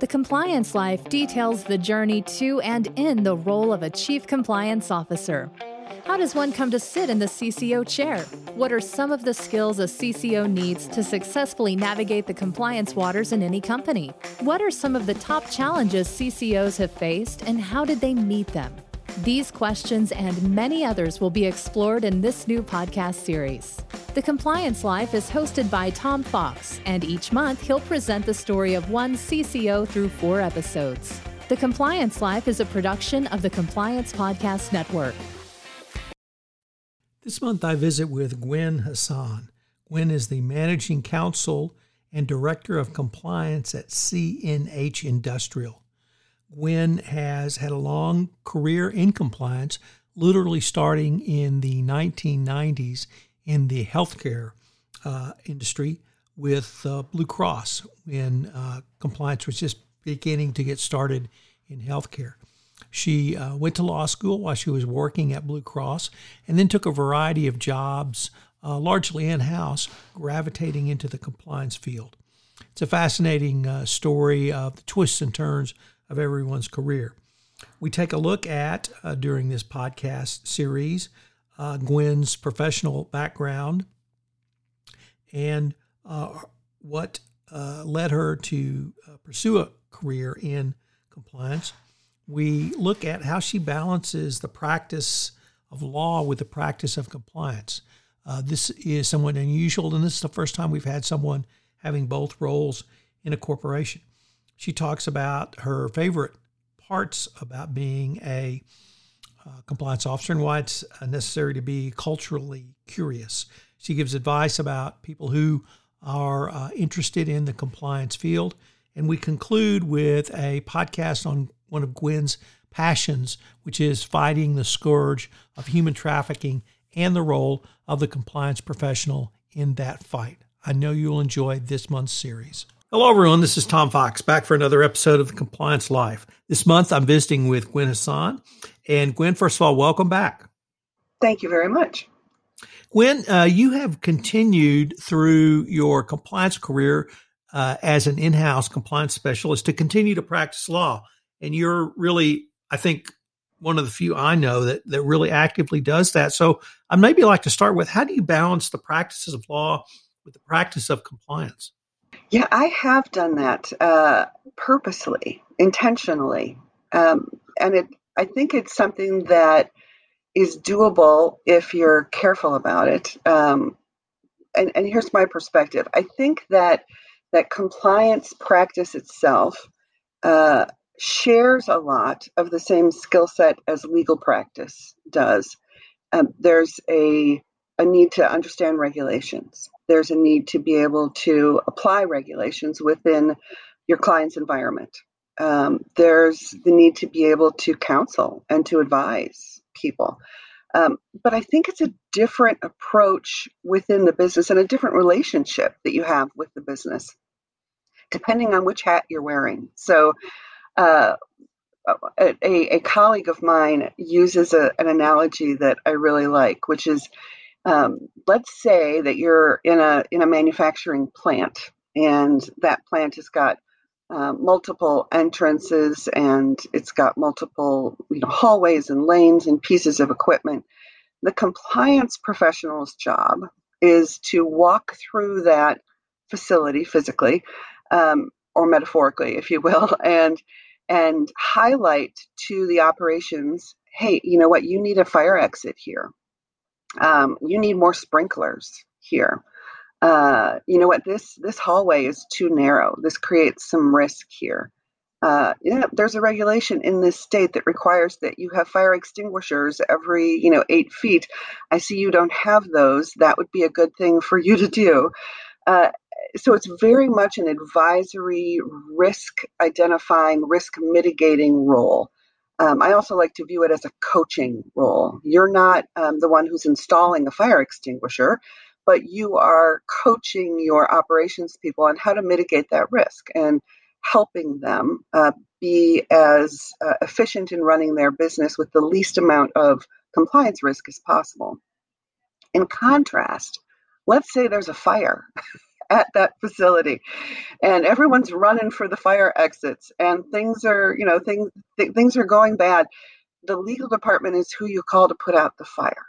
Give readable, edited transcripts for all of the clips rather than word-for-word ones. The Compliance Life details the journey to and in the role of a Chief Compliance Officer. How does one come to sit in the CCO chair? What are some of the skills a CCO needs to successfully navigate the compliance waters in any company? What are some of the top challenges CCOs have faced, and how did they meet them? These questions and many others will be explored in this new podcast series. The Compliance Life is hosted by Tom Fox, and each month he'll present the story of one CCO through 4 episodes. The Compliance Life is a production of the Compliance Podcast Network. This month I visit with Gwen Hassan. Gwen is the Managing Counsel and Director of Compliance at CNH Industrial. Gwen has had a long career in compliance, literally starting in the 1990s in the healthcare industry with Blue Cross when compliance was just beginning to get started in healthcare. She went to law school while she was working at Blue Cross and then took a variety of jobs, largely in-house, gravitating into the compliance field. It's a fascinating story of the twists and turns of everyone's career. We take a look at, during this podcast series, Gwen's professional background and what led her to pursue a career in compliance. We look at how she balances the practice of law with the practice of compliance. This is somewhat unusual, and this is the first time we've had someone having both roles in a corporation. She talks about her favorite parts about being a compliance officer and why it's necessary to be culturally curious. She gives advice about people who are interested in the compliance field, and we conclude with a podcast on one of Gwen's passions, which is fighting the scourge of human trafficking and the role of the compliance professional in that fight. I know you'll enjoy this month's series. Hello, everyone. This is Tom Fox, back for another episode of The Compliance Life. This month, I'm visiting with Gwen Hassan. And Gwen, first of all, welcome back. Thank you very much. Gwen, you have continued through your compliance career as an in-house compliance specialist to continue to practice law. And you're really, I think, one of the few I know that really actively does that. So I'd maybe like to start with, how do you balance the practices of law with the practice of compliance? Yeah, I have done that purposely, intentionally. I think it's something that is doable if you're careful about it. And here's my perspective. I think that compliance practice itself shares a lot of the same skill set as legal practice does. There's a need to understand regulations. There's a need to be able to apply regulations within your client's environment. There's the need to be able to counsel and to advise people. But I think it's a different approach within the business and a different relationship that you have with the business, depending on which hat you're wearing. So a colleague of mine uses an analogy that I really like, which is, let's say that you're in a manufacturing plant, and that plant has got multiple entrances, and it's got multiple hallways and lanes and pieces of equipment. The compliance professional's job is to walk through that facility physically, or metaphorically, if you will, and highlight to the operations, hey, you know what, you need a fire exit here. You need more sprinklers here. You know what, this hallway is too narrow. This creates some risk here. There's a regulation in this state that requires that you have fire extinguishers every 8 feet. I see you don't have those. That would be a good thing for you to do. So it's very much an advisory, risk identifying, risk mitigating role. I also like to view it as a coaching role. You're not the one who's installing a fire extinguisher, but you are coaching your operations people on how to mitigate that risk and helping them be as efficient in running their business with the least amount of compliance risk as possible. In contrast, let's say there's a fire at that facility, and everyone's running for the fire exits, and things are, you know, things are going bad. The legal department is who you call to put out the fire,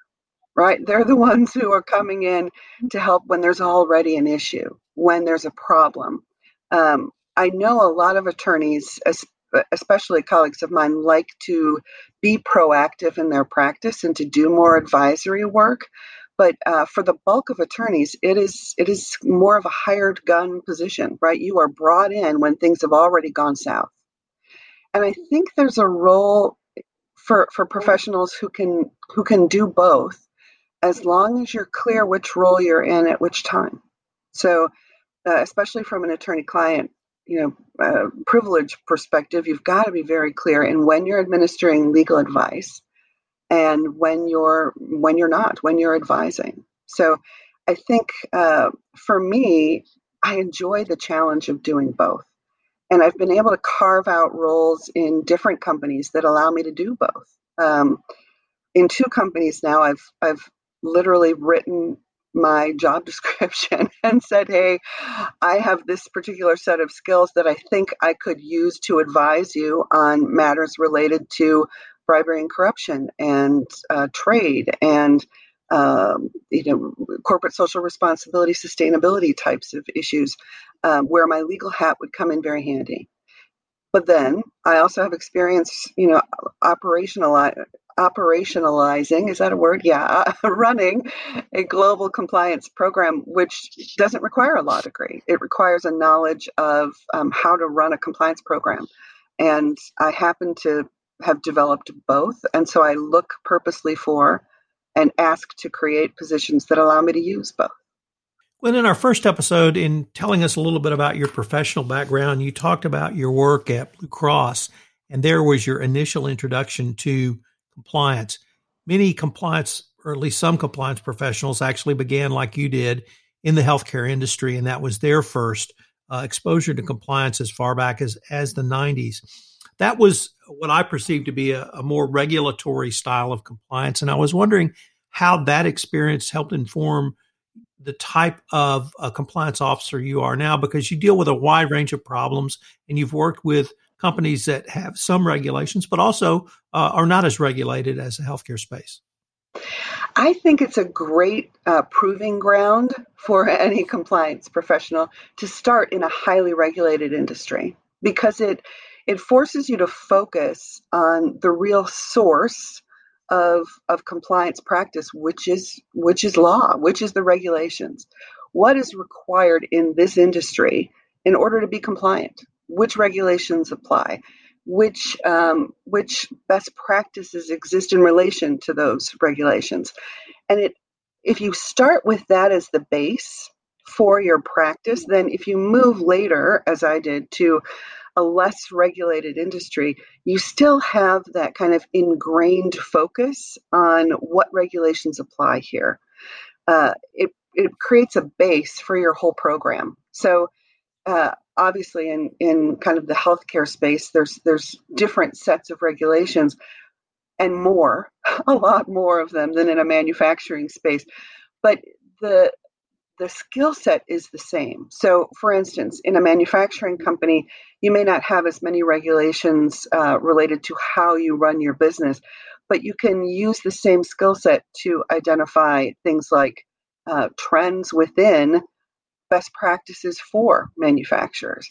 right? They're the ones who are coming in to help when there's already an issue, when there's a problem. I know a lot of attorneys, especially colleagues of mine, like to be proactive in their practice and to do more advisory work. But for the bulk of attorneys, it is more of a hired gun position, right? You are brought in when things have already gone south. And I think there's a role for professionals who can do both, as long as you're clear which role you're in at which time. So especially from an attorney-client, you know, privilege perspective, you've got to be very clear in when you're administering legal advice and when you're advising. So I think for me, I enjoy the challenge of doing both. And I've been able to carve out roles in different companies that allow me to do both. In two companies now, I've literally written my job description and said, hey, I have this particular set of skills that I think I could use to advise you on matters related to bribery and corruption and trade and corporate social responsibility, sustainability types of issues, where my legal hat would come in very handy. But then I also have experience, you know, operationalizing, is that a word? Yeah, running a global compliance program, which doesn't require a law degree. It requires a knowledge of how to run a compliance program. And I happen to have developed both. And so I look purposely for and ask to create positions that allow me to use both. Well, in our first episode, in telling us a little bit about your professional background, you talked about your work at Blue Cross, and there was your initial introduction to compliance. Many compliance, or at least some compliance professionals, actually began like you did in the healthcare industry, and that was their first exposure to compliance as far back as the 90s. That was what I perceived to be a more regulatory style of compliance, and I was wondering how that experience helped inform the type of compliance officer you are now, because you deal with a wide range of problems, and you've worked with companies that have some regulations, but also are not as regulated as the healthcare space. I think it's a great proving ground for any compliance professional to start in a highly regulated industry, because it forces you to focus on the real source of compliance practice, which is law, which is the regulations. What is required in this industry in order to be compliant? Which regulations apply, which best practices exist in relation to those regulations. And if you start with that as the base for your practice, then if you move later, as I did, to a less regulated industry, you still have that kind of ingrained focus on what regulations apply here. It creates a base for your whole program. So obviously, in kind of the healthcare space, there's different sets of regulations and more, a lot more of them than in a manufacturing space. But the skill set is the same. So, for instance, in a manufacturing company, you may not have as many regulations related to how you run your business, but you can use the same skill set to identify things like trends within best practices for manufacturers.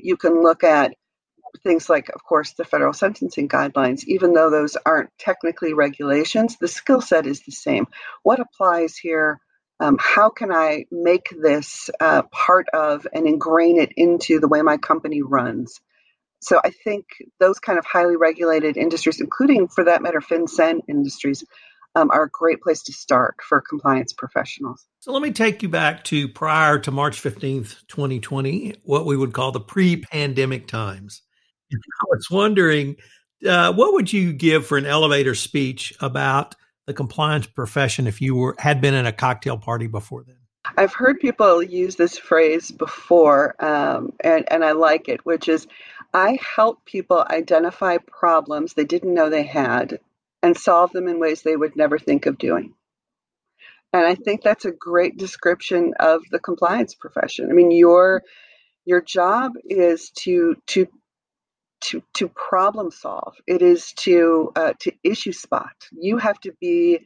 You can look at things like, of course, the federal sentencing guidelines. Even though those aren't technically regulations, the skill set is the same. What applies here? How can I make this part of and ingrain it into the way my company runs? So I think those kind of highly regulated industries, including, for that matter, FinCEN industries, are a great place to start for compliance professionals. So let me take you back to prior to March 15th, 2020, what we would call the pre-pandemic times. And I was wondering, what would you give for an elevator speech about the compliance profession if you had been in a cocktail party before then? I've heard people use this phrase before, and I like it, which is, I help people identify problems they didn't know they had and solve them in ways they would never think of doing. And I think that's a great description of the compliance profession. I mean, your job is to problem solve. It is to issue spot. You have to be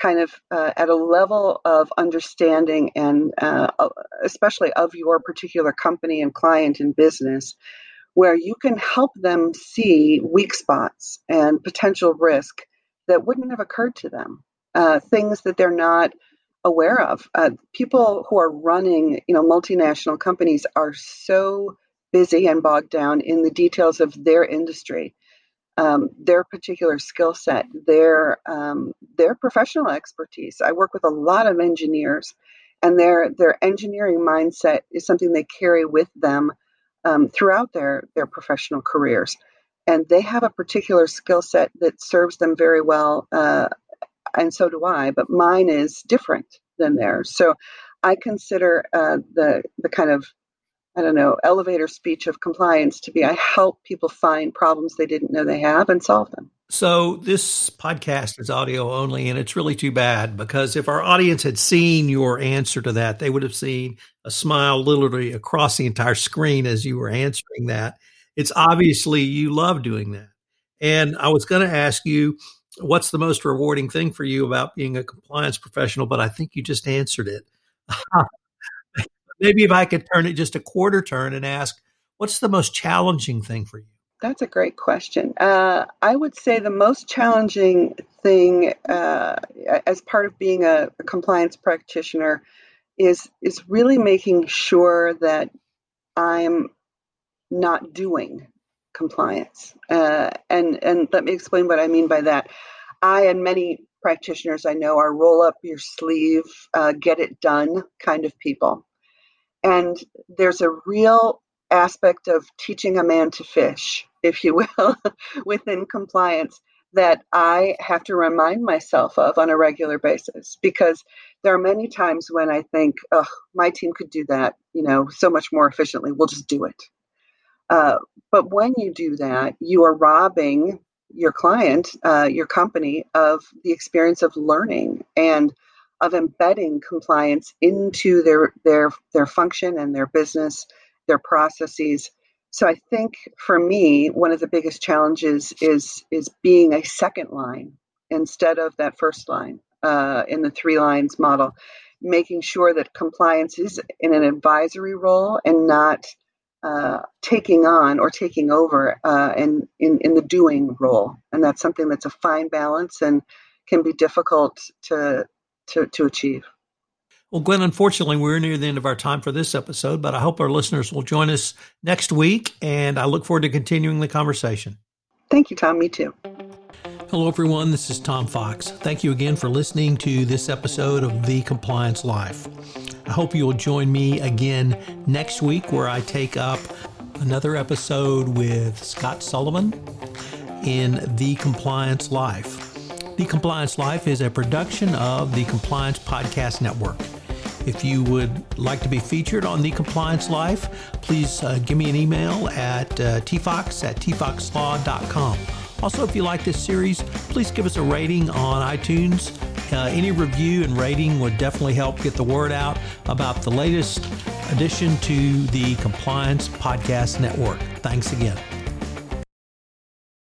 kind of at a level of understanding and especially of your particular company and client and business, where you can help them see weak spots and potential risk that wouldn't have occurred to them, things that they're not aware of. People who are running, multinational companies are so busy and bogged down in the details of their industry, their particular skill set, their professional expertise. I work with a lot of engineers, and their engineering mindset is something they carry with them throughout their professional careers. And they have a particular skill set that serves them very well, and so do I, but mine is different than theirs. So I consider the kind of, elevator speech of compliance to be, I help people find problems they didn't know they have and solve them. So this podcast is audio only, and it's really too bad, because if our audience had seen your answer to that, they would have seen a smile literally across the entire screen as you were answering that. It's obviously you love doing that. And I was going to ask you, what's the most rewarding thing for you about being a compliance professional? But I think you just answered it. Maybe if I could turn it just a quarter turn and ask, what's the most challenging thing for you? That's a great question. I would say the most challenging thing as part of being a compliance practitioner is really making sure that I'm not doing compliance. And let me explain what I mean by that. I and many practitioners I know are roll up your sleeve, get it done kind of people. And there's a real aspect of teaching a man to fish, if you will, within compliance that I have to remind myself of on a regular basis, because there are many times when I think, oh, my team could do that, so much more efficiently. We'll just do it. But when you do that, you are robbing your client, your company, of the experience of learning and of embedding compliance into their function and their business, their processes. So I think for me, one of the biggest challenges is being a second line instead of that first line in the three lines model, making sure that compliance is in an advisory role and not taking on or taking over and in the doing role. And that's something that's a fine balance and can be difficult to achieve. Well, Gwen, unfortunately, we're near the end of our time for this episode, but I hope our listeners will join us next week, and I look forward to continuing the conversation. Thank you, Tom. Me too. Hello, everyone. This is Tom Fox. Thank you again for listening to this episode of The Compliance Life. I hope you will join me again next week, where I take up another episode with Scott Sullivan in The Compliance Life. The Compliance Life is a production of the Compliance Podcast Network. If you would like to be featured on The Compliance Life, please give me an email at tfox@tfoxlaw.com. Also, if you like this series, please give us a rating on iTunes. Any review and rating would definitely help get the word out about the latest addition to the Compliance Podcast Network. Thanks again.